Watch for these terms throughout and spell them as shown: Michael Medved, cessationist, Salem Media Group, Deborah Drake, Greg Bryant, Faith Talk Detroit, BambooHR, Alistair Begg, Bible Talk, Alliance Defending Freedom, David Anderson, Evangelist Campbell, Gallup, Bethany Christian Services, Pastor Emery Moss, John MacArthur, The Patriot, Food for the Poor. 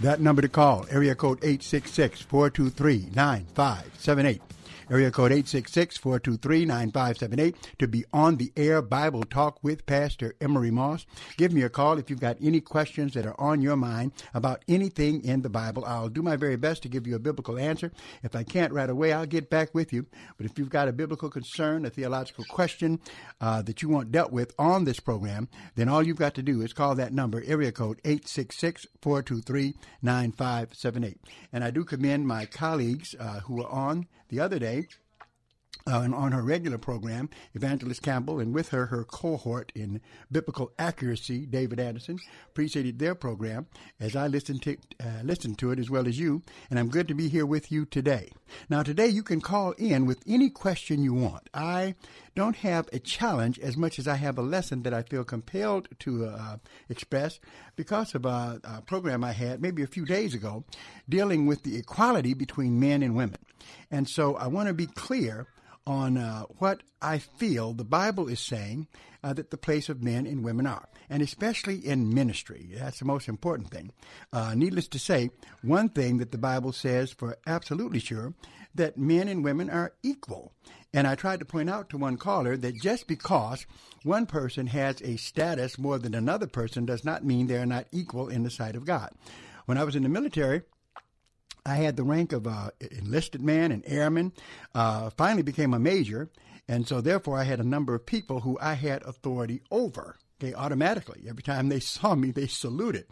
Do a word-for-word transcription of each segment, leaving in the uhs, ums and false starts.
That number to call, area code eight six six, four two three, nine five seven eight. Area code eight six six, four two three, nine five seven eight to be on the air Bible Talk with Pastor Emery Moss. Give me a call if you've got any questions that are on your mind about anything in the Bible. I'll do my very best to give you a biblical answer. If I can't right away, I'll get back with you. But if you've got a biblical concern, a theological question uh, that you want dealt with on this program, then all you've got to do is call that number, area code eight six six, four two three, nine five seven eight. And I do commend my colleagues uh, who are on the other day. Uh, and on her regular program, Evangelist Campbell, and with her, her cohort in biblical accuracy, David Anderson, appreciated their program as I listened to, uh, listened to it as well as you, and I'm good to be here with you today. Now, today you can call in with any question you want. I don't have a challenge as much as I have a lesson that I feel compelled to uh, express because of a, a program I had maybe a few days ago dealing with the equality between men and women. And so I want to be clear on uh, what I feel the Bible is saying uh, that the place of men and women are, and especially in ministry. That's the most important thing. Uh, needless to say, one thing that the Bible says for absolutely sure, that men and women are equal. And I tried to point out to one caller that just because one person has a status more than another person does not mean they're not equal in the sight of God. When I was in the military, I had the rank of uh, enlisted man and airman, uh, finally became a major, and so therefore I had a number of people who I had authority over, okay, automatically. Every time they saw me, they saluted.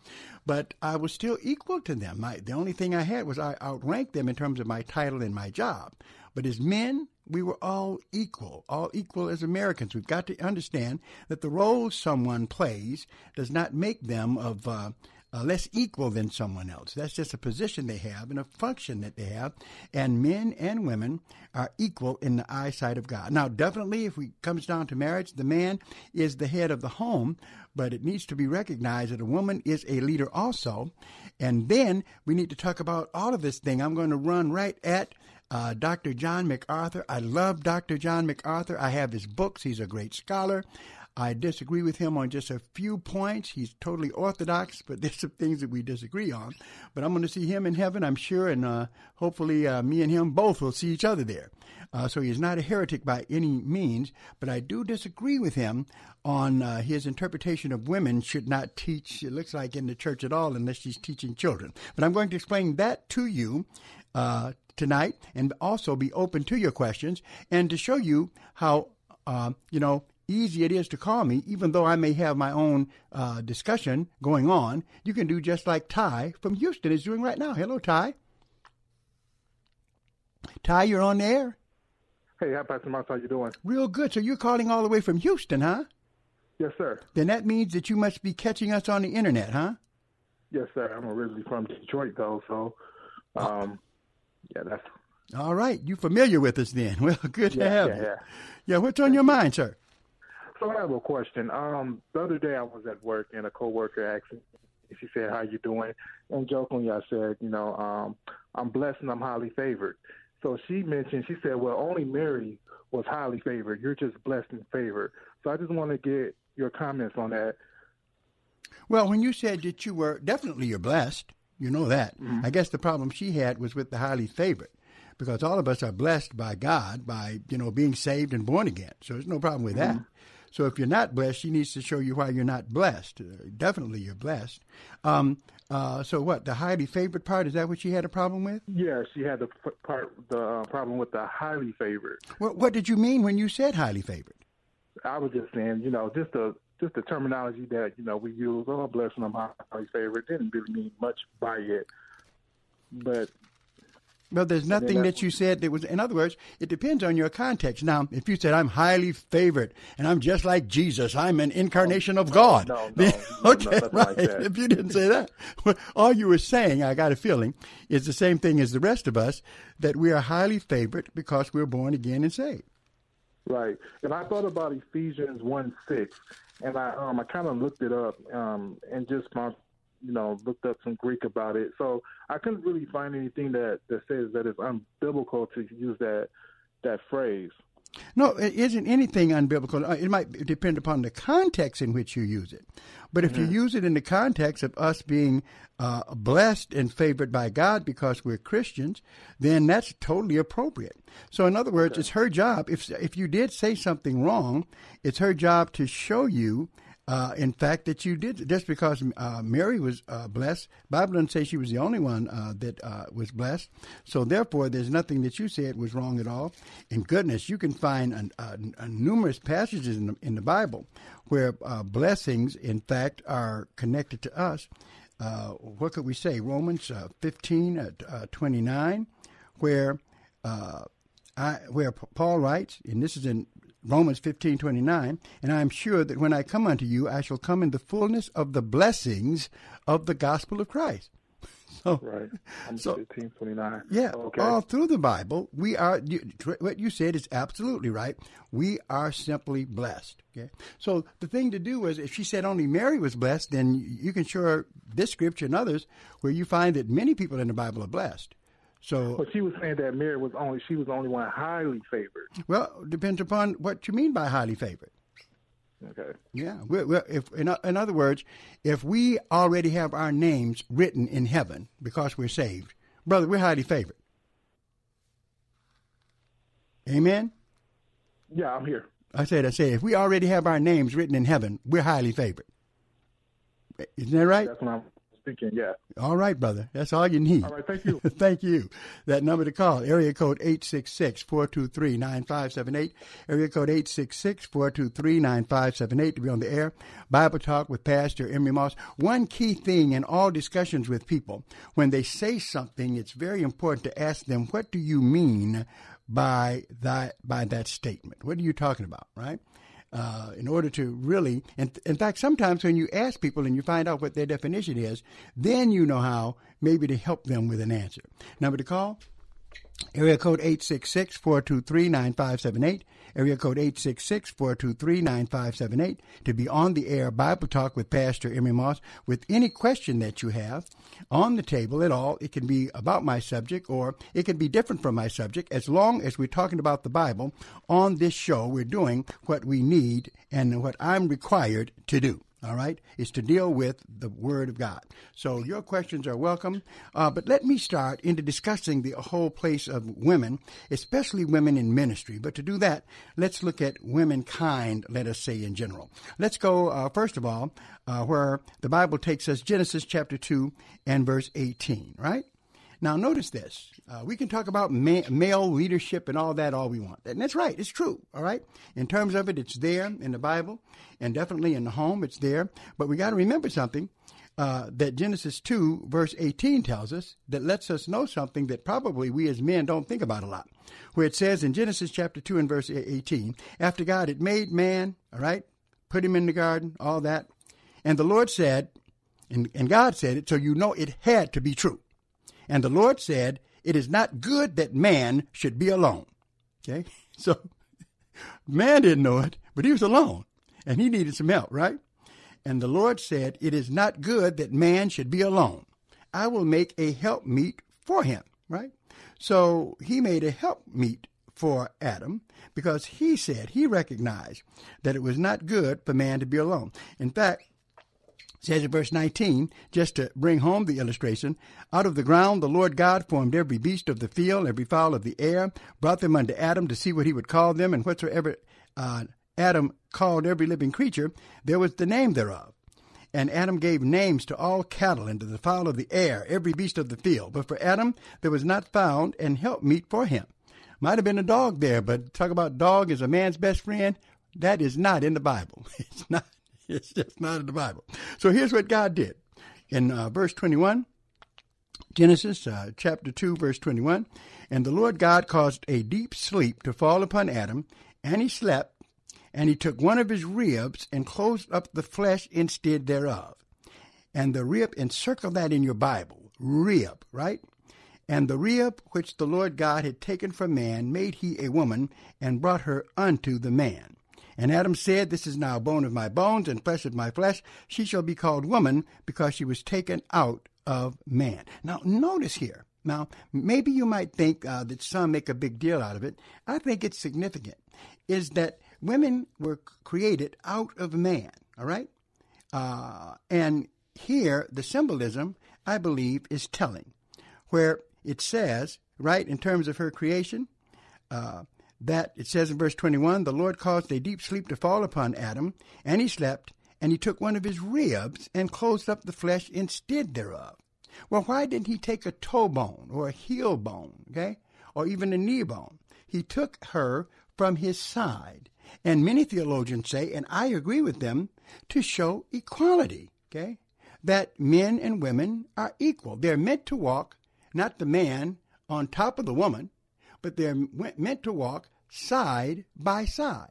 But I was still equal to them. My, the only thing I had was I outranked them in terms of my title and my job. But as men, we were all equal, all equal as Americans. We've got to understand that the role someone plays does not make them of uh, Uh, less equal than someone else. That's just a position they have and a function that they have. And men and women are equal in the eyesight of God. Now, definitely, if it comes down to marriage, the man is the head of the home, but it needs to be recognized that a woman is a leader also. And then we need to talk about all of this thing. I'm going to run right at Uh, Doctor John MacArthur. I love Doctor John MacArthur. I have his books. He's a great scholar. I disagree with him on just a few points. He's totally orthodox, but there's some things that we disagree on. But I'm going to see him in heaven, I'm sure, and uh, hopefully uh, me and him both will see each other there. Uh, so he's not a heretic by any means, but I do disagree with him on uh, his interpretation of women should not teach, it looks like, in the church at all unless she's teaching children. But I'm going to explain that to you uh, tonight, and also be open to your questions, and to show you how, uh, you know, easy it is to call me, even though I may have my own uh, discussion going on. You can do just like Ty from Houston is doing right now. Hello, Ty. Ty, you're on the air. Hey, hi, Pastor Moss. How you doing? Real good. So you're calling all the way from Houston, huh? Yes, sir. Then that means that you must be catching us on the internet, huh? Yes, sir. I'm originally from Detroit, though, so um, yeah, that's... All right. You familiar with us then. Well, good yeah, to have yeah, you. Yeah. yeah, what's on your mind, sir? So I have a question. Um, the other day I was at work and a coworker asked me, she said, how you doing? And jokingly I said, you know, um, I'm blessed and I'm highly favored. So she mentioned, she said, well, only Mary was highly favored. You're just blessed and favored. So I just want to get your comments on that. Well, when you said that you were, definitely you're blessed. You know that. Mm-hmm. I guess the problem she had was with the highly favored, because all of us are blessed by God by, you know, being saved and born again. So there's no problem with mm-hmm. that. So if you're not blessed, she needs to show you why you're not blessed. Definitely you're blessed. Um, uh, so what, the highly favored part, is that what she had a problem with? Yes, she had the part, the problem with the highly favored. Well, what did you mean when you said highly favored? I was just saying, you know, just the just the terminology that, you know, we use, oh, blessed and I'm highly favored, didn't really mean much by it. But... Well, there's nothing that you said that was, in other words, it depends on your context. Now, if you said, I'm highly favored and I'm just like Jesus, I'm an incarnation of God. No, no, then, no, okay, no, right. Like that. If you didn't say that, well, all you were saying, I got a feeling, is the same thing as the rest of us, that we are highly favored because we're born again and saved. Right. And I thought about Ephesians one six, and I, um, I kind of looked it up um, and just my you know, looked up some Greek about it. So I couldn't really find anything that, that says that it's unbiblical to use that that phrase. No, it isn't anything unbiblical. It might depend upon the context in which you use it. But if mm-hmm. you use it in the context of us being uh, blessed and favored by God because we're Christians, then that's totally appropriate. So in other words, okay. It's her job. If, if you did say something wrong, it's her job to show you Uh, in fact, that you did, just because uh, Mary was uh, blessed, Bible doesn't say she was the only one uh, that uh, was blessed. So therefore, there's nothing that you said was wrong at all. And goodness, you can find an, uh, an numerous passages in the, in the Bible where uh, blessings, in fact, are connected to us. Uh, what could we say? Romans uh, fifteen uh, uh, twenty-nine, where uh, I, where Paul writes, and this is in Romans fifteen twenty nine, and I am sure that when I come unto you, I shall come in the fullness of the blessings of the gospel of Christ. So, right. Romans so, fifteen twenty nine. Yeah. Okay. All through the Bible, we are. What you said is absolutely right. We are simply blessed. Okay. So the thing to do is, if she said only Mary was blessed, then you can show her this scripture and others where you find that many people in the Bible are blessed. So, well, she was saying that Mary was only she was the only one highly favored. Well, depends upon what you mean by highly favored. Okay. Yeah. We're, we're, if in, in other words, if we already have our names written in heaven because we're saved, brother, we're highly favored. Amen? Yeah, I'm here. I said, I said, if we already have our names written in heaven, we're highly favored. Isn't that right? That's what I'm thinking, yeah. All right, brother. That's all you need. All right, thank you. Thank you. That number to call, area code eight six six, four two three, nine five seven eight, area code eight six six, four two three, nine five seven eight to be on the air. Bible Talk with Pastor Emery Moss. One key thing in all discussions with people, when they say something, it's very important to ask them, what do you mean by that, by that statement? What are you talking about, right? Uh, in order to really, and in fact, sometimes when you ask people and you find out what their definition is, then you know how maybe to help them with an answer. Number to call, area code eight six six, four two three, nine five seven eight, area code eight six six, four two three, nine five seven eight to be on the air, Bible Talk with Pastor Emery Moss, with any question that you have on the table at all. It can be about my subject or it can be different from my subject. As long as we're talking about the Bible on this show, we're doing what we need and what I'm required to do. All right, is to deal with the Word of God. So your questions are welcome. Uh, but let me start into discussing the whole place of women, especially women in ministry. But to do that, let's look at womankind, let us say, in general. Let's go, uh, first of all, uh, where the Bible takes us, Genesis chapter two and verse eighteen, right? Now, notice this. Uh, we can talk about ma- male leadership and all that all we want. And that's right. It's true. All right. In terms of it, it's there in the Bible and definitely in the home. It's there. But we got to remember something uh, that Genesis two, verse eighteen tells us that lets us know something that probably we as men don't think about a lot, where it says in Genesis chapter two and verse eighteen, after God had made man, all right, put him in the garden, all that. And the Lord said, and, and God said it, so you know it had to be true. And the Lord said, it is not good that man should be alone. Okay? So man didn't know it, but he was alone and he needed some help, right? And the Lord said, it is not good that man should be alone. I will make a helpmeet for him, right? So he made a helpmeet for Adam because he said, he recognized that it was not good for man to be alone. In fact, it says in verse nineteen, just to bring home the illustration, out of the ground the Lord God formed every beast of the field, every fowl of the air, brought them unto Adam to see what he would call them, and whatsoever uh, Adam called every living creature, there was the name thereof. And Adam gave names to all cattle and to the fowl of the air, every beast of the field. But for Adam, there was not found an helpmeet for him. Might have been a dog there, but talk about dog as a man's best friend. That is not in the Bible. It's not. It's just not in the Bible. So here's what God did. In uh, verse twenty-one, Genesis uh, chapter two, verse twenty-one, and the Lord God caused a deep sleep to fall upon Adam, and he slept. And he took one of his ribs and closed up the flesh instead thereof. And the rib, encircle that in your Bible, rib, right? And the rib which the Lord God had taken from man made he a woman and brought her unto the man. And Adam said, this is now bone of my bones and flesh of my flesh. She shall be called woman because she was taken out of man. Now notice here. Now, maybe you might think uh, that some make a big deal out of it. I think it's significant is that women were created out of man, all right? Uh, and here, the symbolism, I believe, is telling, where it says, right, in terms of her creation, uh, that it says in verse twenty-one, the Lord caused a deep sleep to fall upon Adam, and he slept, and he took one of his ribs and closed up the flesh instead thereof. Well, why didn't he take a toe bone or a heel bone, okay, or even a knee bone? He took her from his side. And many theologians say, and I agree with them, to show equality, okay, that men and women are equal. They're meant to walk, not the man on top of the woman, but they're meant to walk side by side.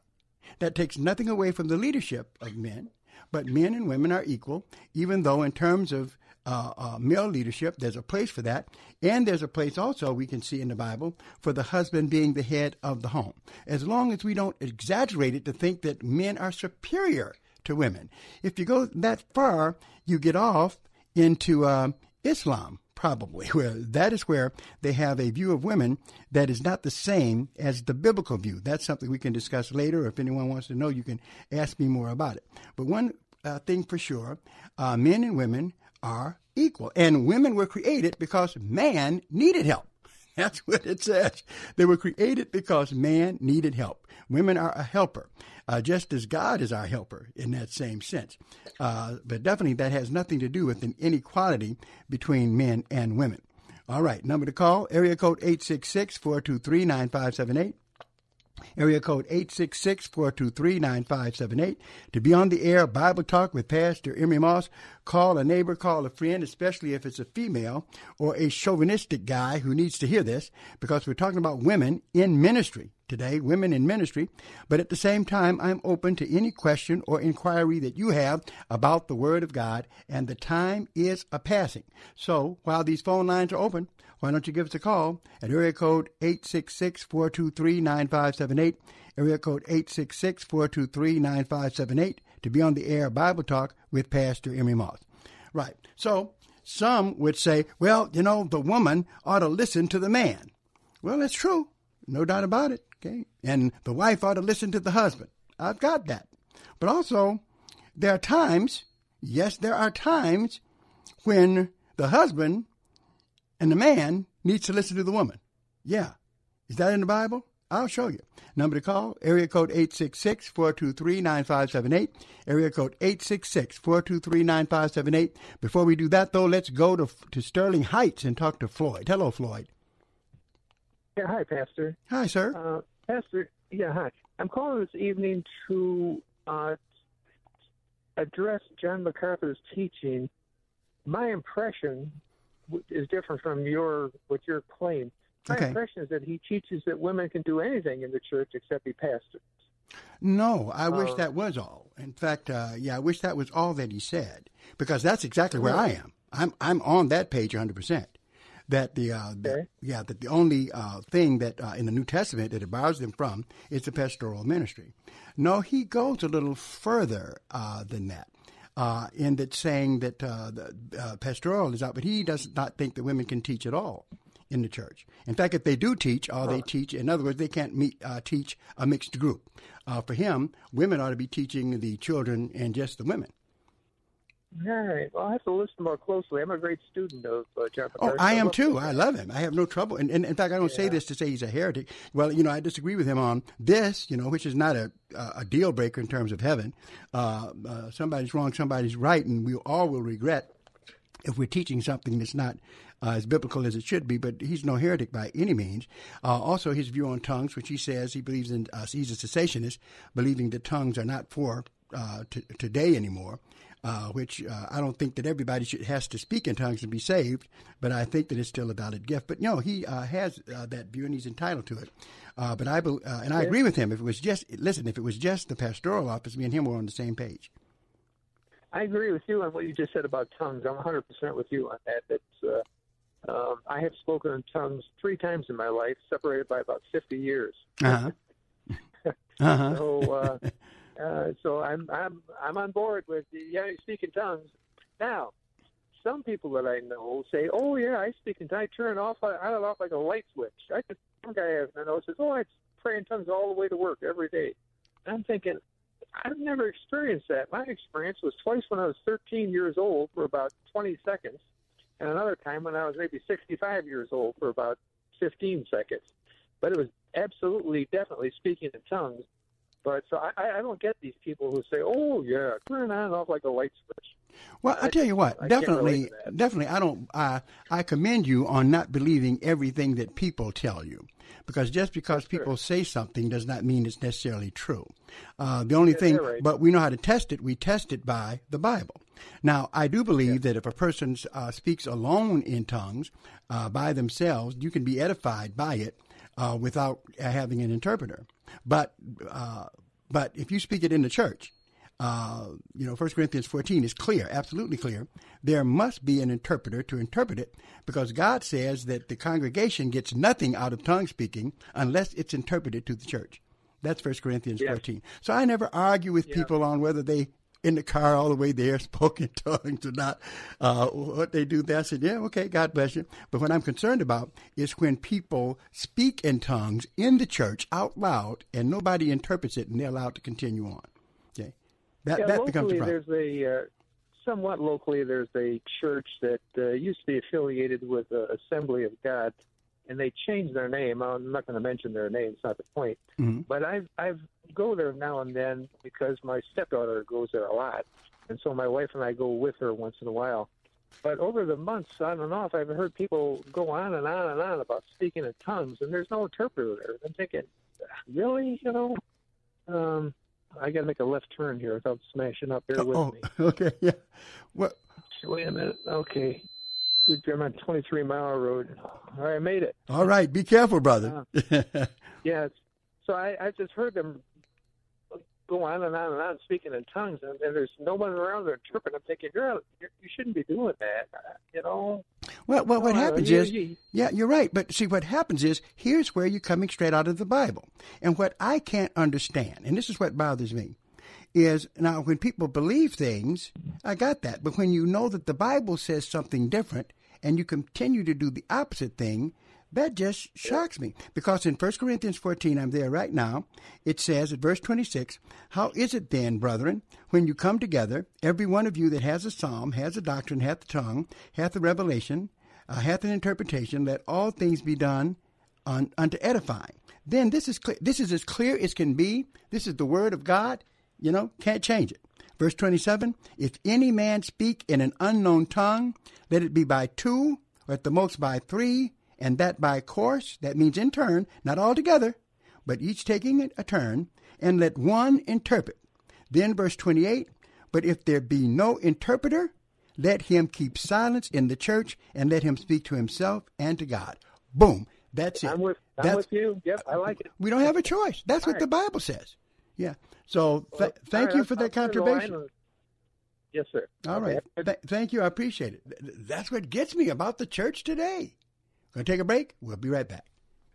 That takes nothing away from the leadership of men, but men and women are equal, even though in terms of uh, uh, male leadership, there's a place for that. And there's a place also we can see in the Bible for the husband being the head of the home. As long as we don't exaggerate it to think that men are superior to women. If you go that far, you get off into uh, Islam, probably, where that is where they have a view of women that is not the same as the biblical view. That's something we can discuss later. If anyone wants to know, you can ask me more about it. But one uh, thing for sure, uh, men and women are equal. And women were created because man needed help. That's what it says. They were created because man needed help. Women are a helper, uh, just as God is our helper in that same sense. Uh, but definitely that has nothing to do with an inequality between men and women. All right, number to call, area code eight six six, four two three, nine five seven eight. Area code eight six six, four two three, nine five seven eight. To be on the air, Bible Talk with Pastor Emery Moss. Call a neighbor, call a friend, especially if it's a female or a chauvinistic guy who needs to hear this, because we're talking about women in ministry today, women in ministry. But at the same time, I'm open to any question or inquiry that you have about the Word of God, and the time is a-passing. So while these phone lines are open, why don't you give us a call at area code eight six six, four two three, nine five seven eight, area code eight six six, four two three, nine five seven eight, to be on the air Bible Talk with Pastor Emery Moss. Right. So some would say, well, you know, the woman ought to listen to the man. Well, that's true. No doubt about it. Okay. And the wife ought to listen to the husband. I've got that. But also, there are times, yes, there are times when the husband and the man needs to listen to the woman. Yeah. Is that in the Bible? I'll show you. Number to call, area code eight six six, four two three, nine five seven eight, area code eight six six, four two three, nine five seven eight. Before we do that, though, let's go to to Sterling Heights and talk to Floyd. Hello, Floyd. Yeah, hi, Pastor. Hi, sir. Uh, Pastor, yeah, hi. I'm calling this evening to uh, address John MacArthur's teaching. My impression is different from your what your claim. My okay. impression is that he teaches that women can do anything in the church except be pastors. No, I um, wish that was all. In fact, uh, yeah, I wish that was all that he said, because that's exactly where I am. I'm I'm on that page one hundred percent. That the uh, okay. that, yeah that the only uh, thing that uh, in the New Testament that it borrows them from is the pastoral ministry. No, he goes a little further uh, than that. Uh, in that saying that uh, the, uh, pastoral is out, but he does not think that women can teach at all. in the church. In fact, if they do teach, all they teach, in other words, they can't meet, uh, teach a mixed group. Uh, for him, women ought to be teaching the children and just the women. All right. Well, I have to listen more closely. I'm a great student of uh, John MacArthur. Oh, I am too. I love him. I have no trouble. And, and in fact, I don't yeah. say this to say he's a heretic. Well, you know, I disagree with him on this, you know, which is not a, a deal breaker in terms of heaven. Uh, uh, somebody's wrong, somebody's right, and we all will regret if we're teaching something that's not uh, as biblical as it should be. But he's no heretic by any means. Uh, also, his view on tongues, which he says he believes in, uh, he's a cessationist, believing that tongues are not for uh, t- today anymore. Uh, which uh, I don't think that everybody should, has to speak in tongues to be saved, but I think that it's still a valid gift. But no, he uh, has uh, that view and he's entitled to it. Uh, but I be, uh, and I agree with him. If it was just listen, if it was just the pastoral office, me and him were on the same page. I agree with you on what you just said about tongues. I'm one hundred percent with you on that. That's uh, um, I have spoken in tongues three times in my life, separated by about fifty years. Uh huh. Uh-huh. So. Uh, Uh, so I'm I'm I'm on board with yeah you speak in tongues. Now, some people that I know say, "Oh yeah, I speak in tongues. I turn it off. I turn it off like a light switch." I just one guy I know says, "Oh, I pray in tongues all the way to work every day." And I'm thinking, I've never experienced that. My experience was twice when I was thirteen years old for about twenty seconds, and another time when I was maybe sixty-five years old for about fifteen seconds. But it was absolutely, definitely speaking in tongues. But so I, I don't get these people who say, "Oh yeah, turn it on and off like a light switch." Well, I, I tell you what, I definitely, definitely, I don't. I I commend you on not believing everything that people tell you, because just because That's people true. say something does not mean it's necessarily true. Uh, the only yeah, thing, right. but we know how to test it. We test it by the Bible. Now, I do believe yeah. that if a person uh, speaks alone in tongues uh, by themselves, you can be edified by it uh, without uh, having an interpreter. But uh, but if you speak it in the church, uh, you know, First Corinthians fourteen is clear, absolutely clear. There must be an interpreter to interpret it, because God says that the congregation gets nothing out of tongue speaking unless it's interpreted to the church. That's First Corinthians fourteen. So I never argue with yeah. people on whether they, in the car all the way there, spoke in tongues or not, uh, what they do there. I said, yeah, okay, God bless you. But what I'm concerned about is when people speak in tongues in the church out loud and nobody interprets it and they're allowed to continue on. Okay, That, yeah, that locally, becomes a problem. There's a, uh, somewhat locally, there's a church that uh, used to be affiliated with the Assembly of God, and they changed their name. I'm not going to mention their name. It's not the point. Mm-hmm. But I've, I've go there now and then because my stepdaughter goes there a lot. And so my wife and I go with her once in a while. But over the months, on and off, I've heard people go on and on and on about speaking in tongues, and there's no interpreter there. I'm thinking, really? You know? Um, I got to make a left turn here without smashing up. Bear with oh, me. Okay, yeah. What? Wait a minute. Okay. Good, I'm on twenty-three mile road. All right, I made it. All right, be careful, brother. Uh, yeah, so I, I just heard them go on and on and on speaking in tongues, and, and there's no one around there interpreting. I'm thinking, girl, you shouldn't be doing that, you know. Well, well what happens is, yeah, you're right. But see, what happens is, here's where you're coming straight out of the Bible. And what I can't understand, and this is what bothers me, is now when people believe things, I got that. But when you know that the Bible says something different and you continue to do the opposite thing, that just shocks me, because in First Corinthians fourteen, I'm there right now, it says at verse twenty-six, "How is it then, brethren, when you come together, every one of you that has a psalm, has a doctrine, hath the tongue, hath a revelation, uh, hath an interpretation, let all things be done un- unto edifying." Then this is cl- this is as clear as can be. This is the word of God, you know, can't change it. Verse twenty-seven, "If any man speak in an unknown tongue, let it be by two, or at the most by three, and that by course," that means in turn, not all together, but each taking a turn, "and let one interpret." Then verse twenty-eight, "But if there be no interpreter, let him keep silence in the church, and let him speak to himself and to God." Boom. That's it. I'm with, I'm That's, with you. Yep, I like it. We don't have a choice. That's all what right. the Bible says. Yeah. So th- well, thank right, you for I'll, that I'll contribution. Yes, sir. All okay. right. Th- thank you. I appreciate it. That's what gets me about the church today. Going to take a break. We'll be right back.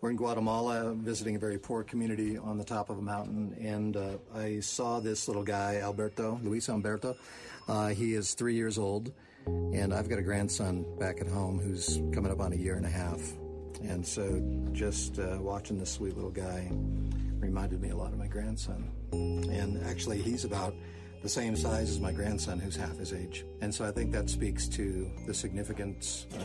We're in Guatemala visiting a very poor community on the top of a mountain, and uh, I saw this little guy, Alberto, Luis Alberto. Uh, he is three years old, and I've got a grandson back at home who's coming up on a year and a half. And so just uh, watching this sweet little guy reminded me a lot of my grandson. And actually, he's about the same size as my grandson, who's half his age. And so I think that speaks to the significance, uh,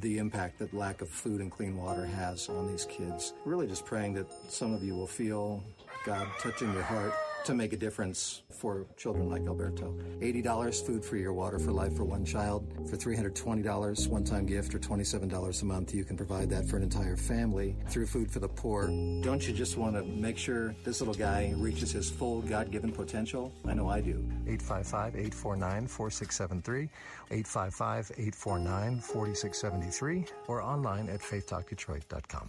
the impact that lack of food and clean water has on these kids. Really just praying that some of you will feel God touching your heart to make a difference for children like Alberto. eighty dollars Food for Your Water for Life for one child. For three hundred twenty dollars one-time gift or twenty-seven dollars a month, you can provide that for an entire family through Food for the Poor. Don't you just want to make sure this little guy reaches his full God-given potential? I know I do. eight five five, eight four nine, four six seven three, eight five five, eight four nine, four six seven three, or online at faith talk detroit dot com.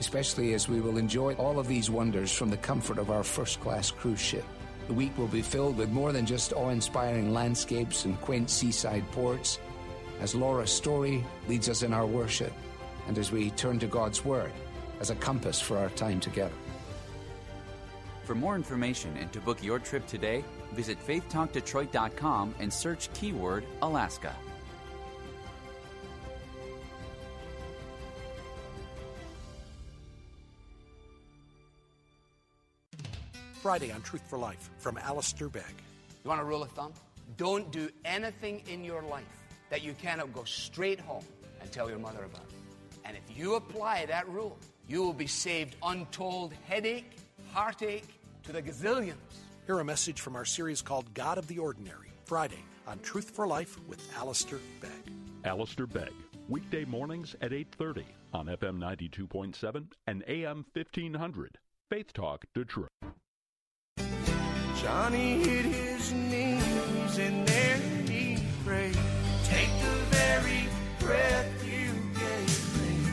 especially as we will enjoy all of these wonders from the comfort of our first-class cruise ship. The week will be filled with more than just awe-inspiring landscapes and quaint seaside ports, as Laura's story leads us in our worship, and as we turn to God's Word as a compass for our time together. For more information and to book your trip today, visit faith talk detroit dot com and search keyword Alaska. Friday on Truth for Life from Alistair Begg. You want a rule of thumb? Don't do anything in your life that you cannot go straight home and tell your mother about. And if you apply that rule, you will be saved untold headache, heartache to the gazillions. Hear a message from our series called God of the Ordinary, Friday on Truth for Life with Alistair Begg. Alistair Begg, weekday mornings at eight thirty on F M ninety-two point seven and A M fifteen hundred. Faith Talk Detroit. Johnny hit his knees and there he prayed, take the very breath you gave me,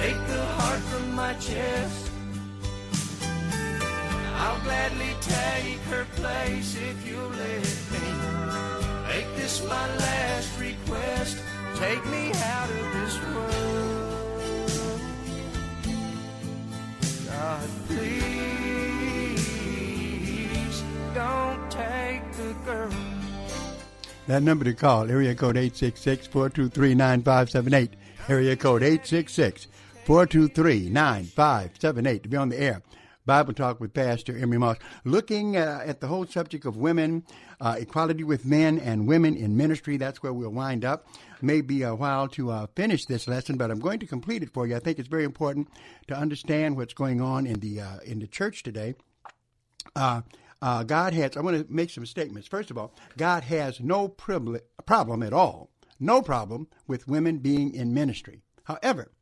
take the heart from my chest, I'll gladly take her place if you'll let me, make this my last request, take me out of this world, God please. Don't take the girl. That number to call, area code eight six six, four two three, nine five seven eight. Area code eight six six, four two three, nine five seven eight to be on the air. Bible Talk with Pastor Emery Moss. Looking uh, at the whole subject of women, uh, equality with men and women in ministry. That's where we'll wind up. May be a while to uh, finish this lesson, but I'm going to complete it for you. I think it's very important to understand what's going on in the, uh, in the church today. Uh Uh, God has, I want to make some statements. First of all, God has no privilege, problem at all, no problem with women being in ministry. However,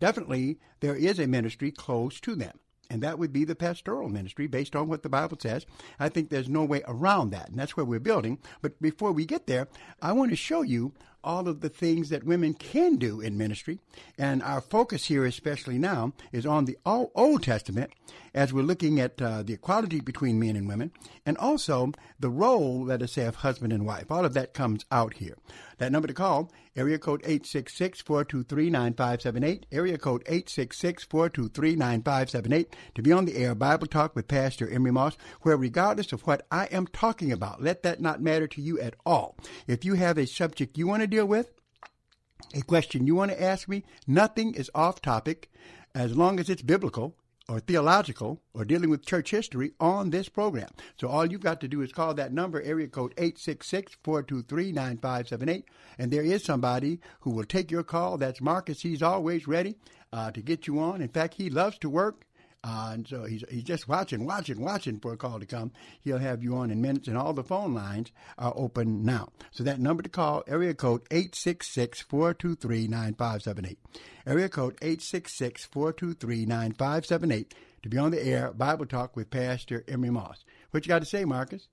definitely there is a ministry close to them, and that would be the pastoral ministry based on what the Bible says. I think there's no way around that, and that's where we're building. But before we get there, I want to show you all of the things that women can do in ministry. And our focus here, especially now, is on the Old Testament as we're looking at uh, the equality between men and women, and also the role, let us say, of husband and wife. All of that comes out here. That number to call, area code eight six six, four two three, nine five seven eight, area code eight six six, four two three, nine five seven eight, to be on the air, Bible Talk with Pastor Emery Moss, where regardless of what I am talking about, let that not matter to you at all. If you have a subject you want to deal with, a question you want to ask me, nothing is off topic as long as it's biblical. or theological or dealing with church history on this program. So all you've got to do is call that number, area code eight six six, four two three, nine five seven eight, and there is somebody who will take your call. That's Marcus. He's always ready uh, to get you on. In fact, he loves to work. Uh, and so he's, he's just watching, watching, watching for a call to come. He'll have you on in minutes, and all the phone lines are open now. So that number to call, area code eight six six, four two three, nine five seven eight. Area code eight six six, four two three, nine five seven eight to be on the air, Bible Talk with Pastor Emery Moss. What you got to say, Marcus?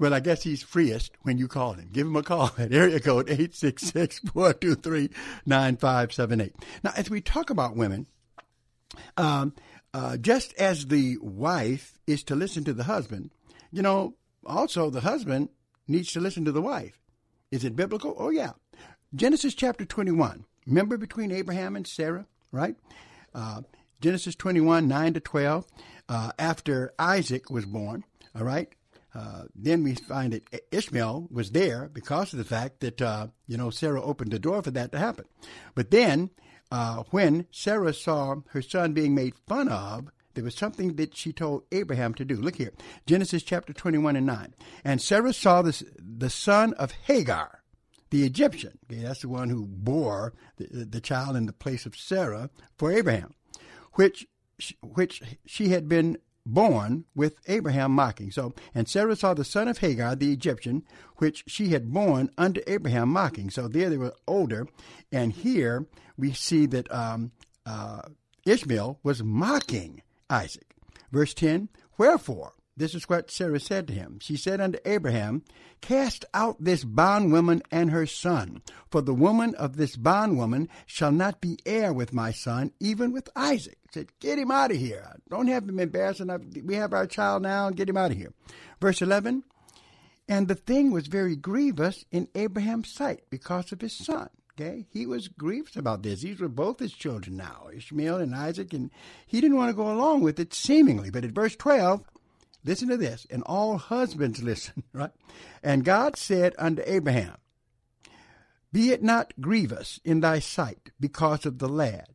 Well, I guess he's freest when you call him. Give him a call at area code eight six six, four two three, nine five seven eight. Now, as we talk about women, um, uh, just as the wife is to listen to the husband, you know, also the husband needs to listen to the wife. Is it biblical? Oh, yeah. Genesis chapter twenty-one. Remember between Abraham and Sarah, right? Uh, Genesis twenty-one, nine to twelve, uh, after Isaac was born, all right? Uh, then we find that Ishmael was there because of the fact that, uh, you know, Sarah opened the door for that to happen. But then uh, when Sarah saw her son being made fun of, there was something that she told Abraham to do. Look here, Genesis chapter twenty-one and nine. And Sarah saw this, the son of Hagar, the Egyptian. Okay, that's the one who bore the, the child in the place of Sarah for Abraham, which which she had been born with Abraham mocking. So, and Sarah saw the son of Hagar, the Egyptian, which she had borne unto Abraham mocking. So there they were older. And here we see that um, uh, Ishmael was mocking Isaac. Verse ten, wherefore, this is what Sarah said to him. She said unto Abraham, cast out this bondwoman and her son, for the woman of this bondwoman shall not be heir with my son, even with Isaac. Said, get him out of here. Don't have him embarrassed enough. We have our child now. Get him out of here. Verse eleven, and the thing was very grievous in Abraham's sight because of his son. Okay? He was grievous about this. These were both his children now, Ishmael and Isaac, and he didn't want to go along with it seemingly. But at verse twelve, listen to this, and all husbands listen, right? And God said unto Abraham, be it not grievous in thy sight because of the lad,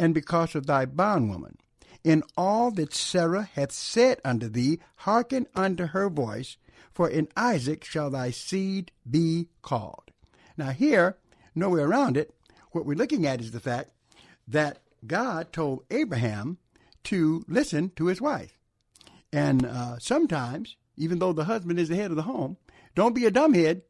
and because of thy bondwoman, in all that Sarah hath said unto thee, hearken unto her voice, for in Isaac shall thy seed be called. Now here, no way around it, what we're looking at is the fact that God told Abraham to listen to his wife. And uh, sometimes, even though the husband is the head of the home, don't be a dumbhead.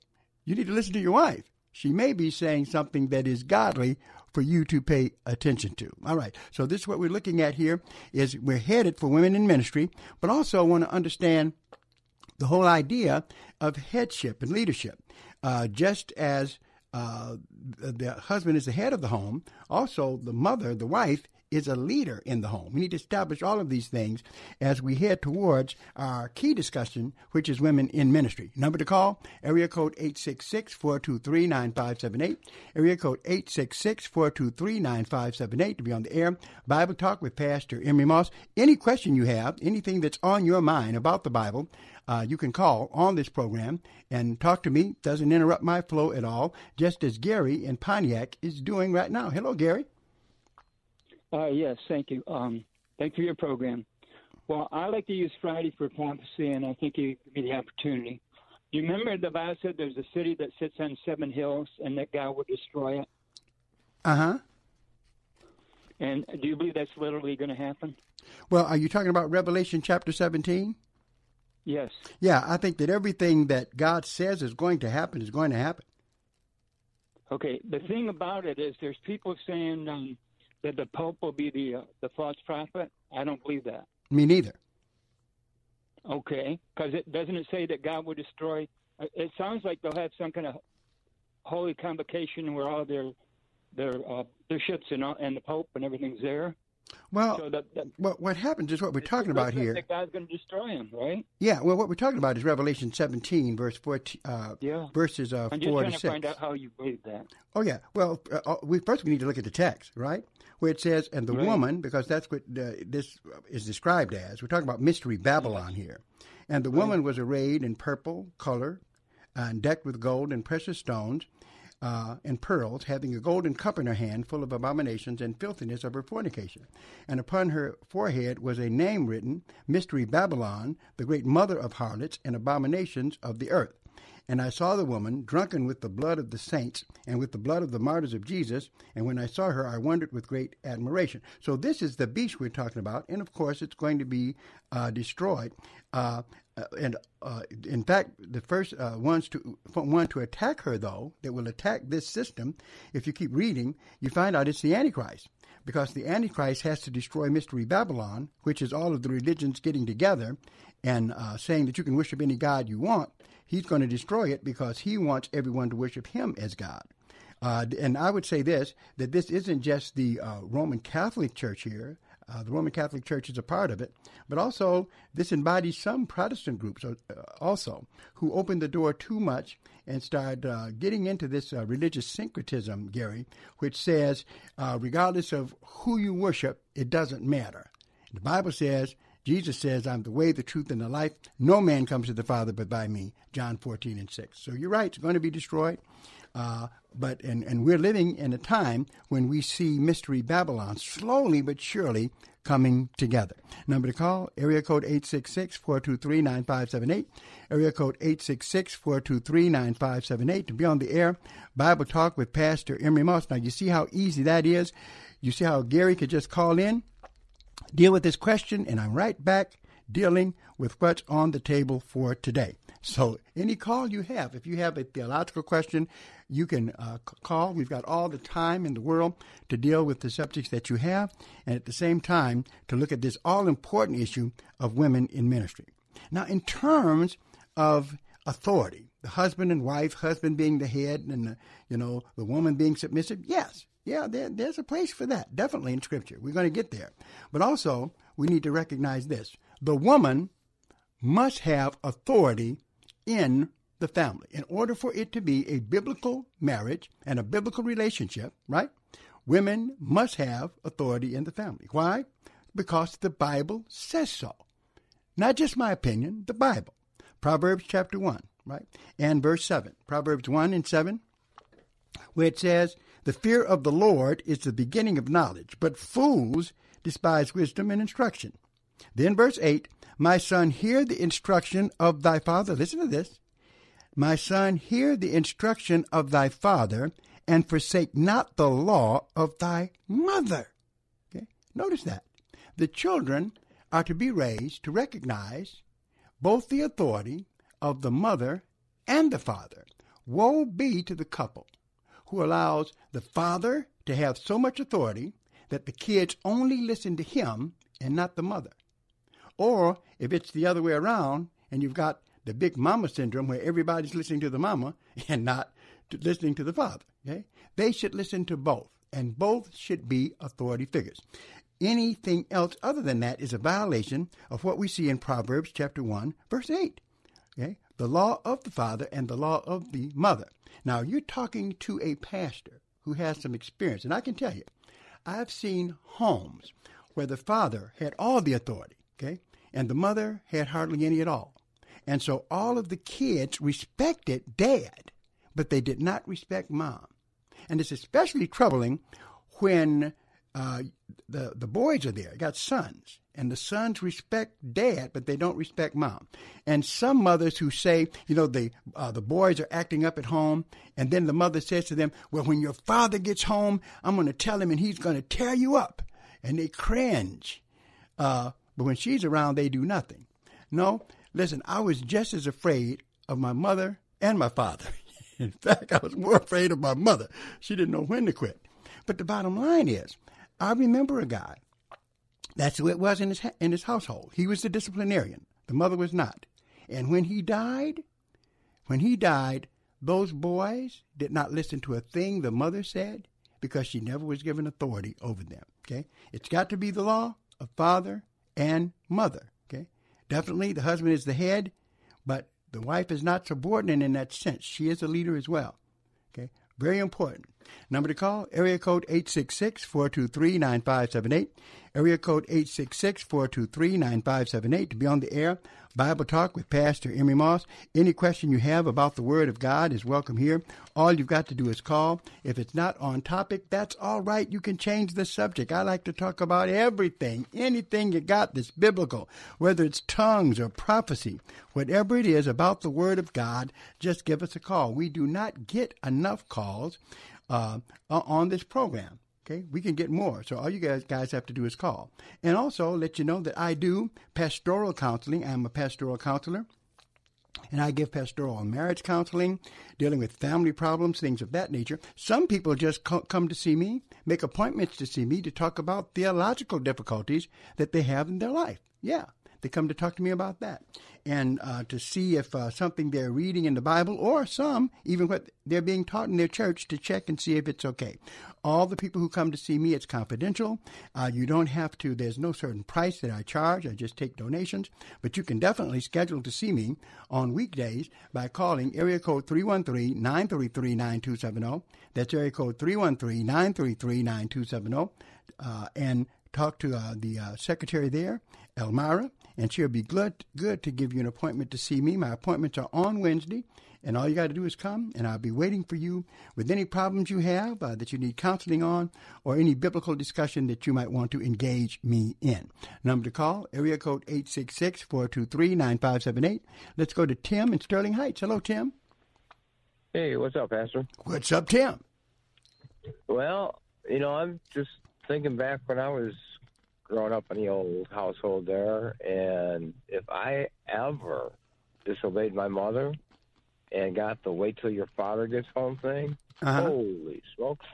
You need to listen to your wife. She may be saying something that is godly for you to pay attention to. All right. So this is what we're looking at here is we're headed for women in ministry, but also want to understand the whole idea of headship and leadership. Uh, just as uh, the husband is the head of the home, also the mother, the wife, is a leader in the home. We need to establish all of these things as we head towards our key discussion, which is women in ministry. Number to call, area code eight six six, four two three, nine five seven eight. Area code eight six six, four two three, nine five seven eight to be on the air. Bible Talk with Pastor Emery Moss. Any question you have, anything that's on your mind about the Bible, Uh, you can call on this program and talk to me. Doesn't interrupt my flow at all, just as Gary in Pontiac is doing right now. Hello, Gary. Uh, yes, thank you. Um, thank you for your program. Well, I like to use Friday for prophecy, and I think you give me the opportunity. You remember the Bible said there's a city that sits on seven hills, and that God would destroy it? Uh-huh. And do you believe that's literally going to happen? Well, are you talking about Revelation chapter seventeen? Yes. Yeah, I think that everything that God says is going to happen is going to happen. Okay, the thing about it is there's people saying um, that the Pope will be the uh, the false prophet. I don't believe that. Me neither. Okay, because it doesn't it say that God will destroy? It sounds like they'll have some kind of holy convocation where all their their uh, bishops and all, and the Pope and everything's there. Well, so the, the, what, what happens is what we're talking about here. That God's going to destroy him, right? Yeah, well, what we're talking about is Revelation seventeen, verse fourteen, uh, yeah. verses uh, I'm just four trying to six. Find out how you believe that. Oh, yeah. Well, uh, we, first we need to look at the text, right? Where it says, and the right. woman, because that's what uh, this is described as. We're talking about mystery Babylon yes. here. And the right. woman was arrayed in purple color uh, and decked with gold and precious stones. Uh, and pearls, having a golden cup in her hand full of abominations and filthiness of her fornication. And upon her forehead was a name written, Mystery Babylon, the great mother of harlots and abominations of the earth. And I saw the woman drunken with the blood of the saints and with the blood of the martyrs of Jesus. And when I saw her, I wondered with great admiration. So this is the beast we're talking about. And of course, it's going to be uh, destroyed. Uh, Uh, and uh, in fact, the first uh, ones to one to attack her, though, that will attack this system, if you keep reading, you find out it's the Antichrist, because the Antichrist has to destroy Mystery Babylon, which is all of the religions getting together and uh, saying that you can worship any god you want. He's going to destroy it because he wants everyone to worship him as God. Uh, and I would say this, that this isn't just the uh, Roman Catholic Church here. Uh, the Roman Catholic Church is a part of it, but also this embodies some Protestant groups uh, also who opened the door too much and started uh, getting into this uh, religious syncretism, Gary, which says uh, regardless of who you worship, it doesn't matter. The Bible says, Jesus says, I'm the way, the truth, and the life. No man comes to the Father but by me, John fourteen and six. So you're right, it's going to be destroyed. Uh, but and, and we're living in a time when we see Mystery Babylon slowly but surely coming together. Number to call, area code eight six six, four two three, nine five seven eight, area code eight six six, four two three, nine five seven eight to be on the air. Bible Talk with Pastor Emery Moss. Now, you see how easy that is? You see how Gary could just call in, deal with this question, and I'm right back dealing with what's on the table for today. So any call you have, if you have a theological question, you can uh, call. We've got all the time in the world to deal with the subjects that you have, and at the same time to look at this all-important issue of women in ministry. Now, in terms of authority, the husband and wife, husband being the head and the, you know, the woman being submissive, yes, yeah, there, there's a place for that, definitely in Scripture. We're going to get there. But also, we need to recognize this. The woman must have authority in the family. In order for it to be a biblical marriage and a biblical relationship, right? Women must have authority in the family. Why? Because the Bible says so. Not just my opinion, the Bible. Proverbs chapter one, right? And verse seven. Proverbs one and seven, where it says, the fear of the Lord is the beginning of knowledge, but fools despise wisdom and instruction. Then verse eight, my son, hear the instruction of thy father. Listen to this. My son, hear the instruction of thy father, and forsake not the law of thy mother. Okay? Notice that. The children are to be raised to recognize both the authority of the mother and the father. Woe be to the couple who allows the father to have so much authority that the kids only listen to him and not the mother. Or if it's the other way around and you've got the big mama syndrome where everybody's listening to the mama and not to listening to the father, okay? They should listen to both, and both should be authority figures. Anything else other than that is a violation of what we see in Proverbs chapter one, verse eight, okay? The law of the father and the law of the mother. Now, you're talking to a pastor who has some experience, and I can tell you, I've seen homes where the father had all the authority, okay, and the mother had hardly any at all. And so all of the kids respected dad, but they did not respect mom. And it's especially troubling when uh, the, the boys are there, you got sons, and the sons respect dad, but they don't respect mom. And some mothers who say, you know, the, uh, the boys are acting up at home, and then the mother says to them, well, when your father gets home, I'm going to tell him and he's going to tear you up. And they cringe. Uh, but when she's around, they do nothing. No, listen, I was just as afraid of my mother and my father. In fact, I was more afraid of my mother. She didn't know when to quit. But the bottom line is, I remember a guy. That's who it was in his, ha- in his household. He was the disciplinarian. The mother was not. And when he died, when he died, those boys did not listen to a thing the mother said because she never was given authority over them. Okay, it's got to be the law of father and mother. Okay, definitely the husband is the head, but the wife is not subordinate in that sense. She is a leader as well. Okay, very important. Number to call, area code eight six six, four two three, nine five seven eight. Area code eight six six, four two three, nine five seven eight to be on the air. Bible Talk with Pastor Emery Moss. Any question you have about the Word of God is welcome here. All you've got to do is call. If it's not on topic, that's all right. You can change the subject. I like to talk about everything, anything you got that's biblical, whether it's tongues or prophecy, whatever it is about the Word of God, just give us a call. We do not get enough calls Uh, on this program. Okay, we can get more. So all you guys guys have to do is call. And also let you know that I do pastoral counseling. I'm a pastoral counselor, and I give pastoral and marriage counseling, dealing with family problems, things of that nature. Some people just co- come to see me, make appointments to see me to talk about theological difficulties that they have in their life. Yeah. They come to talk to me about that and uh, to see if uh, something they're reading in the Bible or some, even what they're being taught in their church, to check and see if it's okay. All the people who come to see me, it's confidential. Uh, you don't have to. There's no certain price that I charge. I just take donations. But you can definitely schedule to see me on weekdays by calling area code three one three, nine three three, nine two seven zero. That's area code three one three, nine three three, nine two seven zero. Uh, and talk to uh, the uh, secretary there, Elmira. And she'll be good, good to give you an appointment to see me. My appointments are on Wednesday, and all you got to do is come, and I'll be waiting for you with any problems you have uh, that you need counseling on or any biblical discussion that you might want to engage me in. Number to call, area code eight six six, four two three, nine five seven eight. Let's go to Tim in Sterling Heights. Hello, Tim. Hey, what's up, Pastor? What's up, Tim? Well, you know, I'm just thinking back when I was growing up in the old household there, and if I ever disobeyed my mother and got the wait till your father gets home thing, uh-huh. Holy smokes.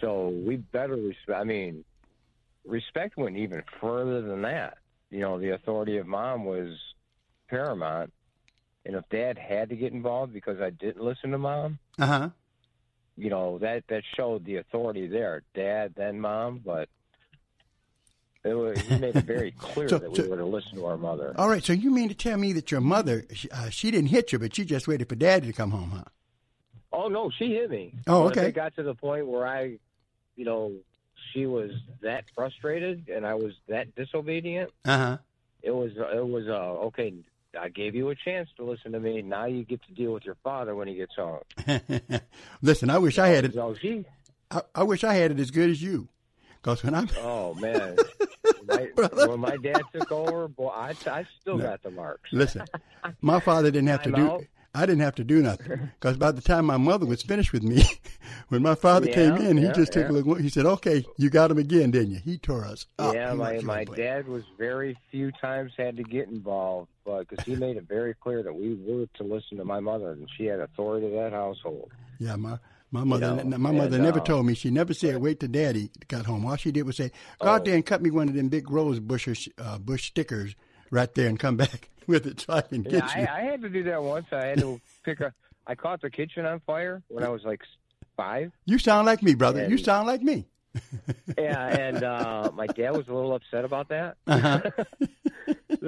So we better respect, I mean, respect went even further than that. You know, the authority of mom was paramount, and if dad had to get involved because I didn't listen to mom, uh-huh. you know, that, that showed the authority there, dad then mom, but It was, he made it very clear so, that we so, were to listen to our mother. All right, so you mean to tell me that your mother, uh, she didn't hit you, but she just waited for Daddy to come home, huh? Oh, no, she hit me. Oh, okay. But it got to the point where I, you know, she was that frustrated and I was that disobedient. Uh-huh. It was, it was uh, okay, I gave you a chance to listen to me. Now you get to deal with your father when he gets home. Listen, I wish I had it. So she, I, I wish I had it as good as you. When I'm oh, man. My, when my dad took over, boy, I, I still no. got the marks. Listen, my father didn't have to do out. I didn't have to do nothing, because by the time my mother was finished with me, when my father yeah, came in, yeah, he just yeah. took a look. He said, okay, you got him again, didn't you? He tore us up. Yeah, he my, my dad was very few times had to get involved, because he made it very clear that we were to listen to my mother, and she had authority to that household. Yeah, my My mother, you know, my mother and, never uh, told me. She never said, "Wait till Daddy got home." All she did was say, "Go oh. out there and cut me one of them big rose bushes, uh, bush stickers right there, and come back with it so I can yeah, get you." I, I had to do that once. I had to pick up. I caught the kitchen on fire when I was like five. You sound like me, brother. And, you sound like me. yeah, and uh, my dad was a little upset about that. Uh-huh.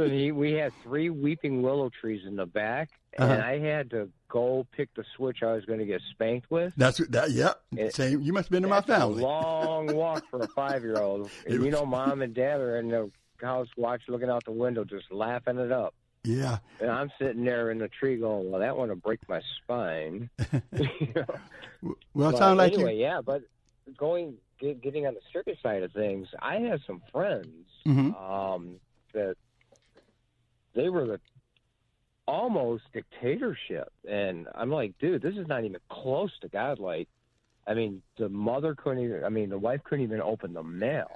he, we had three weeping willow trees in the back. Uh-huh. And I had to go pick the switch I was going to get spanked with. That's that. Yeah. It, Same. You must have been in my family. A long walk for a five-year-old. And, you know, mom and dad are in the house watch, looking out the window, just laughing it up. Yeah. And I'm sitting there in the tree going, well, that one will break my spine. you know? Well, it sounds like anyway, you. Yeah, but going, get, getting on the circus side of things, I had some friends mm-hmm. um, that they were the, almost dictatorship, and I'm like, dude, this is not even close to godlike. I mean, the mother couldn't even, I mean, the wife couldn't even open the mail.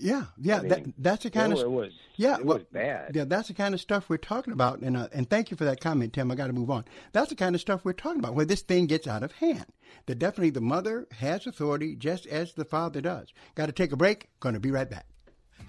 Yeah, yeah, I mean, that, that's the kind it, of it was. Yeah, it well, was bad. Yeah, that's the kind of stuff we're talking about, and uh, and thank you for that comment, Tim. I got to move on. That's the kind of stuff we're talking about where this thing gets out of hand. That definitely the mother has authority just as the father does. Got to take a break. Going to be right back.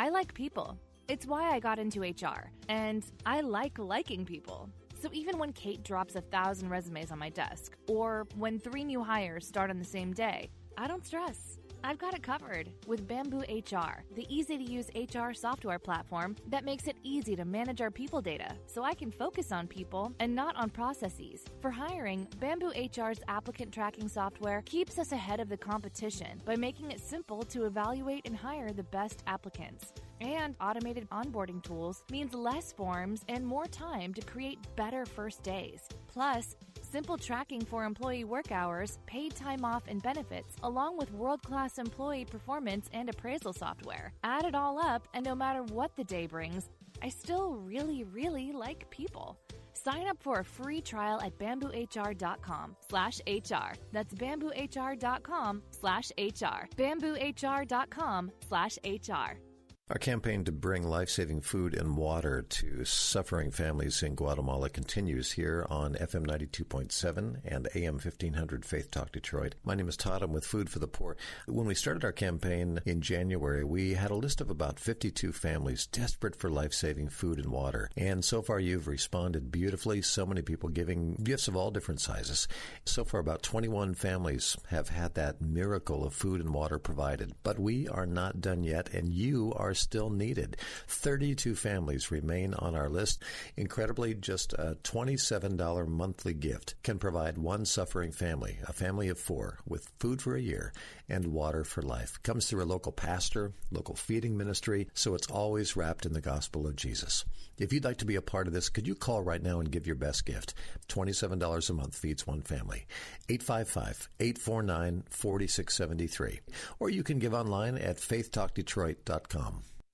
I like people. It's why I got into H R, and I like liking people. So even when Kate drops a thousand resumes on my desk, or when three new hires start on the same day, I don't stress. I've got it covered with Bamboo H R, the easy-to-use H R software platform that makes it easy to manage our people data so I can focus on people and not on processes. For hiring, Bamboo H R's applicant tracking software keeps us ahead of the competition by making it simple to evaluate and hire the best applicants. And automated onboarding tools means less forms and more time to create better first days. Plus, simple tracking for employee work hours, paid time off, and benefits, along with world-class employee performance and appraisal software. Add it all up, and no matter what the day brings, I still really, really like people. Sign up for a free trial at bamboo H R dot com slash H R. That's bamboo H R dot com slash H R. bamboo H R dot com slash H R. Our campaign to bring life-saving food and water to suffering families in Guatemala continues here on F M ninety-two point seven and A M fifteen hundred Faith Talk Detroit. My name is Todd. I'm with Food for the Poor. When we started our campaign in January, we had a list of about fifty-two families desperate for life-saving food and water. And so far, you've responded beautifully. So many people giving gifts of all different sizes. So far, about twenty-one families have had that miracle of food and water provided. But we are not done yet, and you are still needed. thirty-two families remain on our list. Incredibly, just a twenty-seven dollars monthly gift can provide one suffering family, a family of four, with food for a year and water for life. Comes through a local pastor, local feeding ministry, so it's always wrapped in the gospel of Jesus. If you'd like to be a part of this, could you call right now and give your best gift? twenty-seven dollars a month feeds one family. eight five five, eight four nine, four six seven three. Or you can give online at faith talk detroit dot com.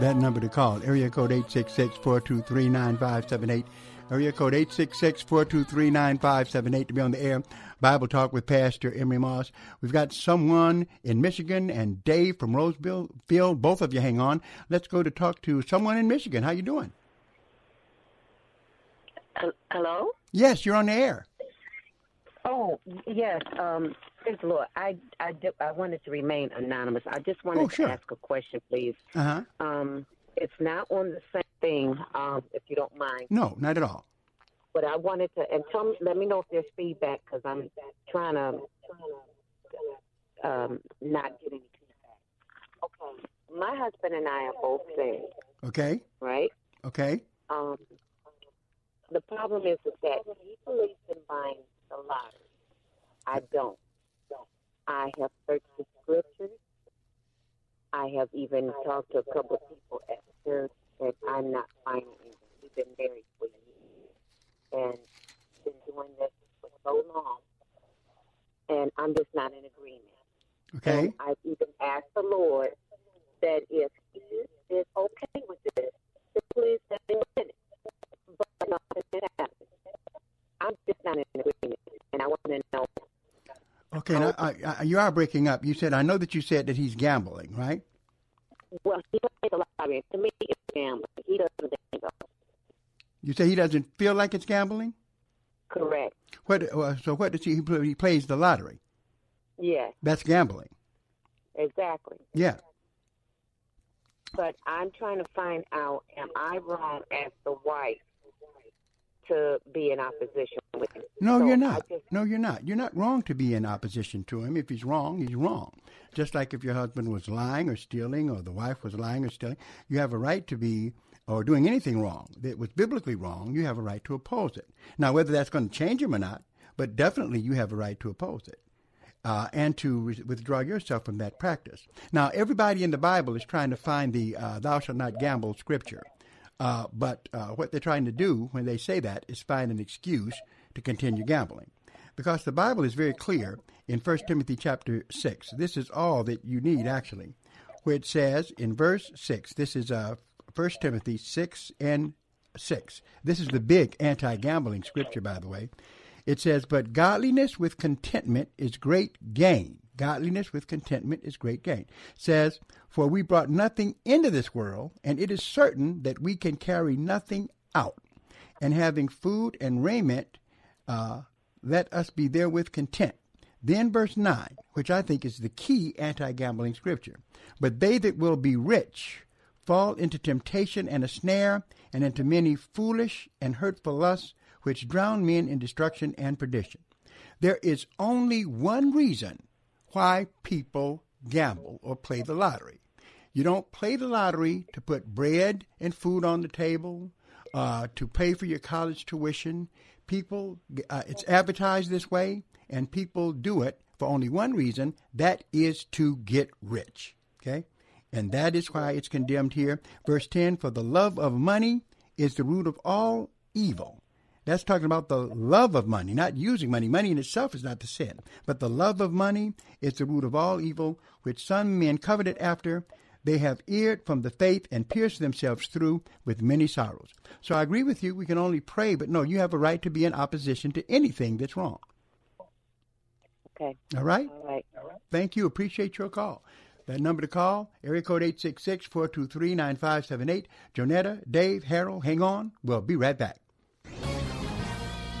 That number to call, area code eight six six, four two three, nine five seven eight, area code eight six six, four two three, nine five seven eight to be on the air. Bible Talk with Pastor Emery Moss. We've got someone in Michigan and Dave from Roseville. Phil, both of you hang on. Let's go to talk to someone in Michigan. How you doing? Hello? Yes, you're on the air. Oh, yes. Um, praise the Lord. I, I, do, I wanted to remain anonymous. I just wanted oh, sure. to ask a question, please. Uh-huh. Um, it's not on the same thing, um, if you don't mind. No, not at all. But I wanted to, and tell me, let me know if there's feedback, because I'm trying to um, not get any feedback. Okay. My husband and I are both single. Okay. Right? Okay. Um, the problem is that he believes in buying a lot. I don't. I have searched the scriptures. I have even talked to a couple of people at church, and I'm not finding anything. We've been married for years, and been doing this for so long, and I'm just not in agreement. Okay. And I've even asked the Lord that if He is okay with this, please let me in it. But nothing happened. I'm just not in agreement, and I want to know Okay, now, I, I, you are breaking up. You said, I know that you said that he's gambling, right? Well, he plays the lottery. To me, it's gambling. He doesn't gamble. You say he doesn't feel like it's gambling? Correct. What? So what does he, he plays the lottery? Yes. That's gambling. Exactly. Yeah. But I'm trying to find out, am I wrong as the wife to be in opposition with him? No, so you're not. Just, no, you're not. You're not wrong to be in opposition to him. If he's wrong, he's wrong. Just like if your husband was lying or stealing or the wife was lying or stealing, you have a right to be or doing anything wrong that was biblically wrong, you have a right to oppose it. Now, whether that's going to change him or not, but definitely you have a right to oppose it. Uh, and to re- withdraw yourself from that practice. Now, everybody in the Bible is trying to find the uh, thou shalt not gamble scripture. Uh, but uh, what they're trying to do when they say that is find an excuse to continue gambling. Because the Bible is very clear in First Timothy chapter six. This is all that you need, actually, where it says in verse six, this is uh, First Timothy six and six. This is the big anti-gambling scripture, by the way. It says, but godliness with contentment is great gain. Godliness with contentment is great gain. It says, for we brought nothing into this world, and it is certain that we can carry nothing out. And having food and raiment, uh, let us be therewith content. Then verse nine, which I think is the key anti-gambling scripture. But they that will be rich fall into temptation and a snare, and into many foolish and hurtful lusts, which drown men in destruction and perdition. There is only one reason why people gamble or play the lottery. You don't play the lottery to put bread and food on the table, uh, to pay for your college tuition. People, uh, it's advertised this way, and people do it for only one reason, that is to get rich. Okay? And that is why it's condemned here. Verse ten, for the love of money is the root of all evil. That's talking about the love of money, not using money. Money in itself is not the sin, but the love of money is the root of all evil, which some men coveted after. They have erred from the faith and pierced themselves through with many sorrows. So I agree with you. We can only pray, but no, you have a right to be in opposition to anything that's wrong. Okay. All right? All right. All right. Thank you. Appreciate your call. That number to call, area code eight six six, four two three, nine five seven eight. Jonetta, Dave, Harold, hang on. We'll be right back.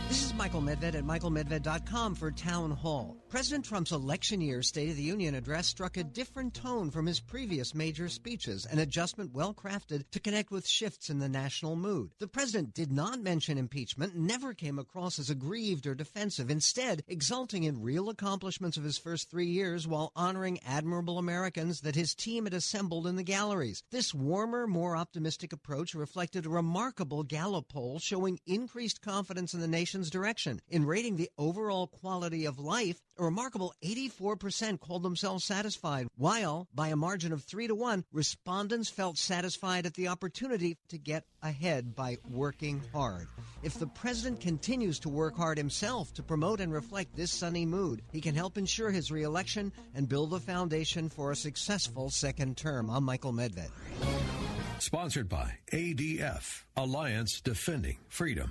This is Michael Medved at michael medved dot com for Town Hall. President Trump's election year State of the Union address struck a different tone from his previous major speeches, an adjustment well-crafted to connect with shifts in the national mood. The president did not mention impeachment, never came across as aggrieved or defensive, instead exulting in real accomplishments of his first three years while honoring admirable Americans that his team had assembled in the galleries. This warmer, more optimistic approach reflected a remarkable Gallup poll showing increased confidence in the nation's direction. In rating the overall quality of life, a remarkable eighty-four percent called themselves satisfied, while, by a margin of three to one, respondents felt satisfied at the opportunity to get ahead by working hard. If the president continues to work hard himself to promote and reflect this sunny mood, he can help ensure his re-election and build a foundation for a successful second term. I'm Michael Medved. Sponsored by A D F, Alliance Defending Freedom.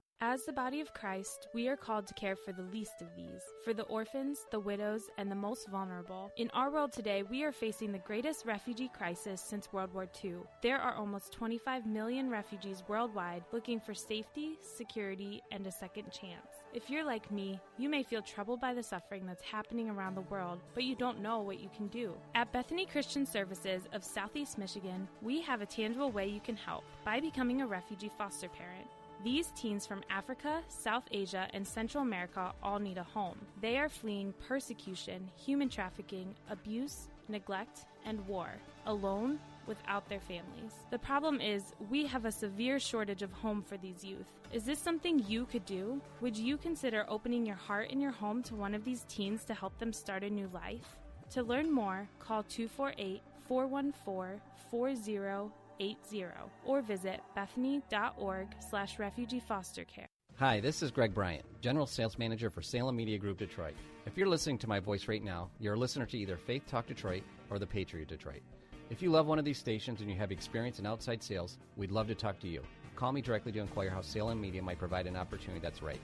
As the body of Christ, we are called to care for the least of these, for the orphans, the widows, and the most vulnerable. In our world today, we are facing the greatest refugee crisis since World War Two. There are almost twenty-five million refugees worldwide looking for safety, security, and a second chance. If you're like me, you may feel troubled by the suffering that's happening around the world, but you don't know what you can do. At Bethany Christian Services of Southeast Michigan, we have a tangible way you can help by becoming a refugee foster parent. These teens from Africa, South Asia, and Central America all need a home. They are fleeing persecution, human trafficking, abuse, neglect, and war. Alone, without their families. The problem is, we have a severe shortage of home for these youth. Is this something you could do? Would you consider opening your heart and your home to one of these teens to help them start a new life? To learn more, call two four eight, four one four, four zero eight zero or visit bethany.org slash refugee foster care. Hi, this is Greg Bryant, General Sales Manager for Salem Media Group Detroit. If you're listening to my voice right now, you're a listener to either Faith Talk Detroit or The Patriot Detroit. If you love one of these stations and you have experience in outside sales, we'd love to talk to you. Call me directly to inquire how Salem Media might provide an opportunity that's right.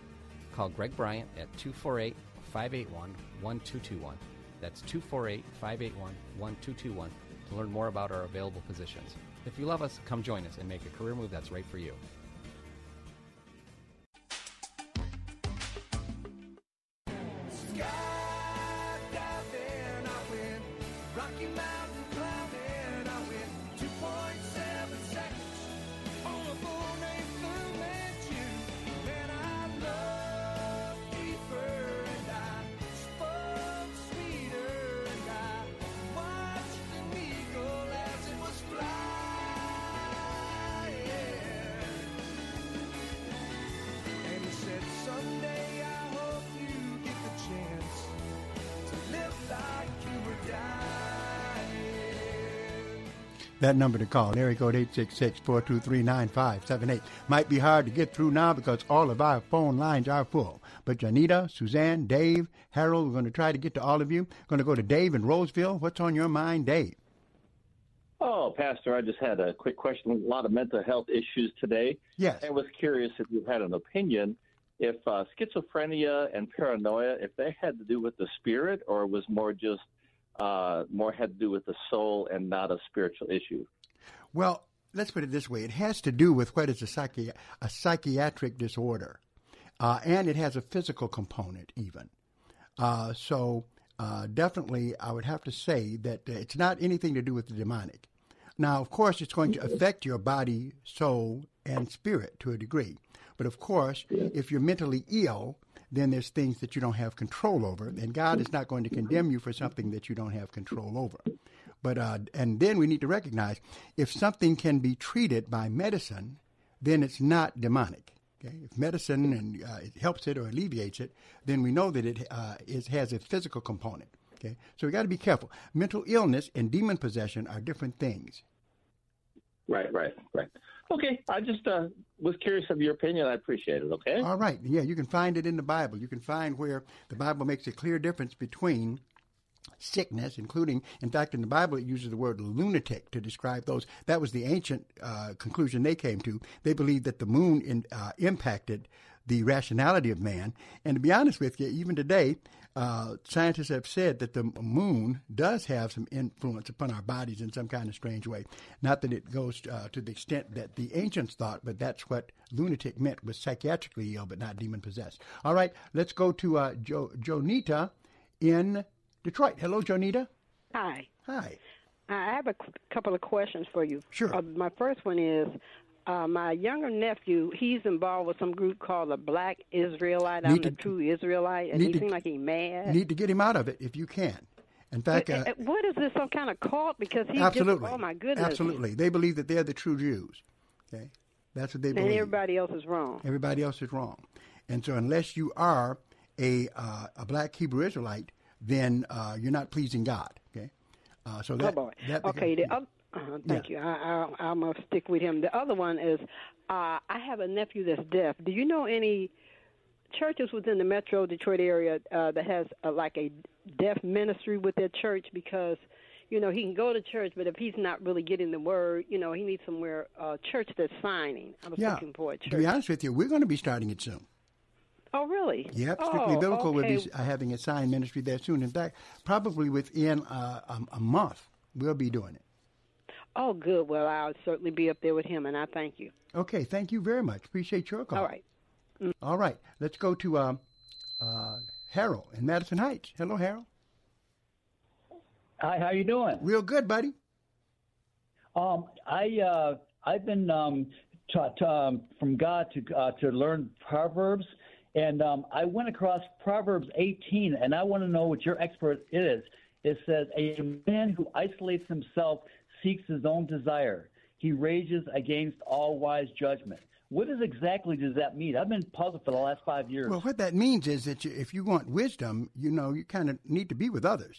Call Greg Bryant at two four eight, five eight one, one two two one. That's two four eight, five eight one, one two two one to learn more about our available positions. If you love us, come join us and make a career move that's right for you. That number to call, area code eight six six, four two three, nine five seven eight. Might be hard to get through now because all of our phone lines are full. But Janita, Suzanne, Dave, Harold, we're going to try to get to all of you. Going to go to Dave in Roseville. What's on your mind, Dave? Oh, Pastor, I just had a quick question. A lot of mental health issues today. Yes. I was curious if you had an opinion if uh, schizophrenia and paranoia, if they had to do with the spirit or was more just Uh, more had to do with the soul and not a spiritual issue. Well, let's put it this way. It has to do with what is a, psychi- a psychiatric disorder, uh, and it has a physical component even. Uh, so uh, definitely I would have to say that it's not anything to do with the demonic. Now, of course, it's going to affect your body, soul, and spirit to a degree. But, of course, if you're mentally ill, then there's things that you don't have control over. And God is not going to condemn you for something that you don't have control over. But uh, and then we need to recognize if something can be treated by medicine, then it's not demonic. Okay? If medicine and uh, it helps it or alleviates it, then we know that it, uh, it has a physical component. Okay? So we got to be careful. Mental illness and demon possession are different things. Right, right, right. Okay, I just uh, was curious of your opinion. I appreciate it, okay? All right, yeah, you can find it in the Bible. You can find where the Bible makes a clear difference between sickness, including, in fact, in the Bible, it uses the word lunatic to describe those. That was the ancient uh, conclusion they came to. They believed that the moon in, uh, impacted the rationality of man. And to be honest with you, even today, uh, scientists have said that the moon does have some influence upon our bodies in some kind of strange way. Not that it goes uh, to the extent that the ancients thought, but that's what lunatic meant, was psychiatrically ill, but not demon possessed. All right, let's go to uh, jo- Jonita in Detroit. Hello, Jonita. Hi. Hi. I have a c- couple of questions for you. Sure. Uh, my first one is, Uh, my younger nephew, he's involved with some group called the Black Israelite. I'm to, the true Israelite, and he to, seems like he's mad. Need to get him out of it if you can. In fact, but, uh, what is this, some kind of cult? Because he's absolutely, just, oh my goodness, absolutely. They believe that they're the true Jews. Okay, that's what they and believe. And everybody else is wrong. Everybody else is wrong, and so unless you are a uh, a Black Hebrew Israelite, then uh, you're not pleasing God. Okay, uh, so that, oh boy. that okay. Uh-huh, thank yeah. you. I, I, I'm going to stick with him. The other one is uh, I have a nephew that's deaf. Do you know any churches within the metro Detroit area uh, that has a, like a deaf ministry with their church? Because, you know, he can go to church, but if he's not really getting the word, you know, he needs somewhere, a uh, church that's signing. I was yeah. looking for a church. To be honest with you, we're going to be starting it soon. Oh, really? Yep, Strictly oh, Biblical okay. will be having a sign ministry there soon. In fact, probably within uh, a, a month, we'll be doing it. Oh, good. Well, I'll certainly be up there with him, and I thank you. Okay. Thank you very much. Appreciate your call. All right. Mm-hmm. All right. Let's go to um, uh, Harold in Madison Heights. Hello, Harold. Hi. How you doing? Real good, buddy. Um, I, uh, I've been um, taught um, from God to uh, to learn Proverbs, and um, I went across Proverbs eighteen, and I want to know what your expert is. It says, a man who isolates himself seeks his own desire. He rages against all wise judgment. What is exactly does that mean? I've been puzzled for the last five years. Well, what that means is that you, if you want wisdom, you know, you kind of need to be with others.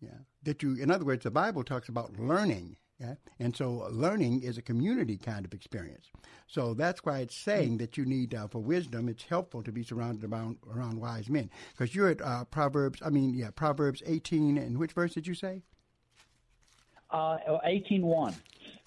Yeah, that you. In other words, the Bible talks about learning. Yeah? And so learning is a community kind of experience. So that's why it's saying that you need, uh, for wisdom, it's helpful to be surrounded around, around wise men. Because you're at uh, Proverbs, I mean, yeah, Proverbs eighteen, and which verse did you say? Uh, eighteen one.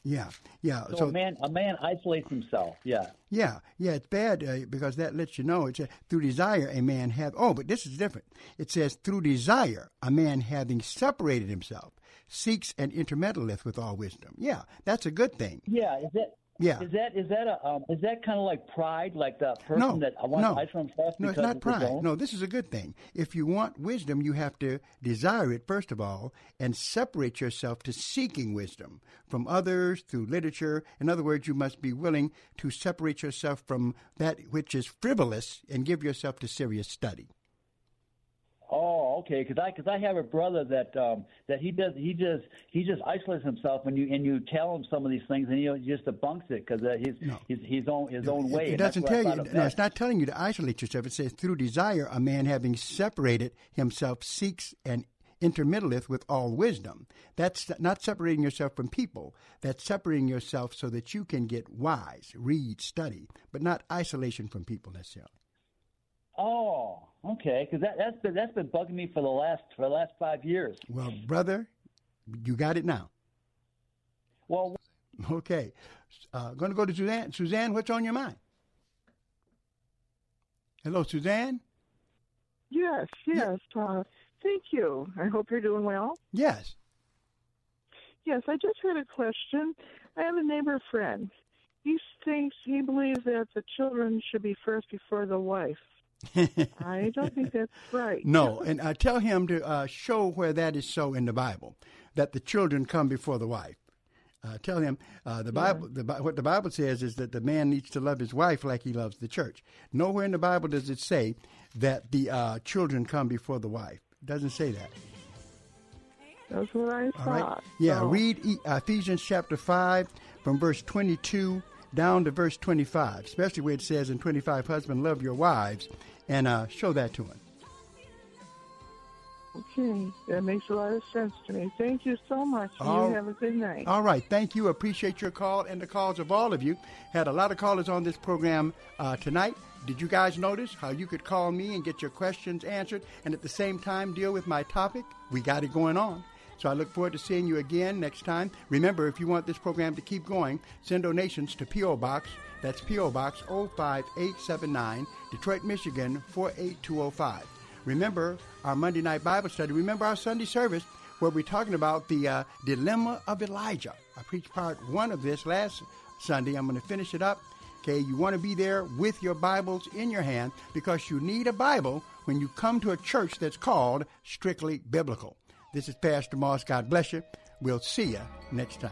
Yeah, yeah. So, so a man, a man isolates himself. Yeah, yeah, yeah. It's bad uh, because that lets you know it's uh, through desire a man have. Oh, but this is different. It says through desire a man having separated himself seeks and intermeddleth with all wisdom. Yeah, that's a good thing. Yeah, is that? Yeah, is that is that a um, is that kind of like pride, like the person no, that I want no, to isolate himself? No, it's not pride. No, this is a good thing. If you want wisdom, you have to desire it first of all, and separate yourself to seeking wisdom from others through literature. In other words, you must be willing to separate yourself from that which is frivolous and give yourself to serious study. Oh, okay. Because I, because I have a brother that um, that he does he just he just isolates himself, and you and you tell him some of these things, and he just debunks it because uh, he's no. he's his own his no, own way. It doesn't tell you. No, it's not telling you to isolate yourself. It says through desire, a man having separated himself seeks and intermeddleth with all wisdom. That's not separating yourself from people. That's separating yourself so that you can get wise, read, study, but not isolation from people necessarily. Oh. Okay, because that, that's been that's been bugging me for the last for the last five years. Well, brother, you got it now. Well, okay, uh, going to go to Suzanne. Suzanne, what's on your mind? Hello, Suzanne. Yes, yes. yes. Uh, thank you. I hope you're doing well. Yes. Yes, I just had a question. I have a neighbor friend. He thinks he believes that the children should be first before the wife. I don't think that's right. No, and I tell him to uh, show where that is so in the Bible, that the children come before the wife. Uh, tell him uh, the Bible. Yeah. The, what the Bible says is that the man needs to love his wife like he loves the church. Nowhere in the Bible does it say that the uh, children come before the wife. It doesn't say that. That's what I thought. All right? Yeah, so. Read e- Ephesians chapter five from verse twenty-two down to verse twenty-five, especially where it says in twenty-five, husband, love your wives, and uh, show that to him. Okay, that makes a lot of sense to me. Thank you so much. All, you have a good night. All right, thank you. Appreciate your call and the calls of all of you. Had a lot of callers on this program uh, tonight. Did you guys notice how you could call me and get your questions answered and at the same time deal with my topic? We got it going on. So I look forward to seeing you again next time. Remember, if you want this program to keep going, send donations to P O. Box. That's P O. Box oh five eight seven nine, Detroit, Michigan, four eight two oh five. Remember our Monday night Bible study. Remember our Sunday service where we're talking about the uh, dilemma of Elijah. I preached part one of this last Sunday. I'm going to finish it up. Okay, you want to be there with your Bibles in your hand because you need a Bible when you come to a church that's called Strictly Biblical. This is Pastor Moss. God bless you. We'll see you next time.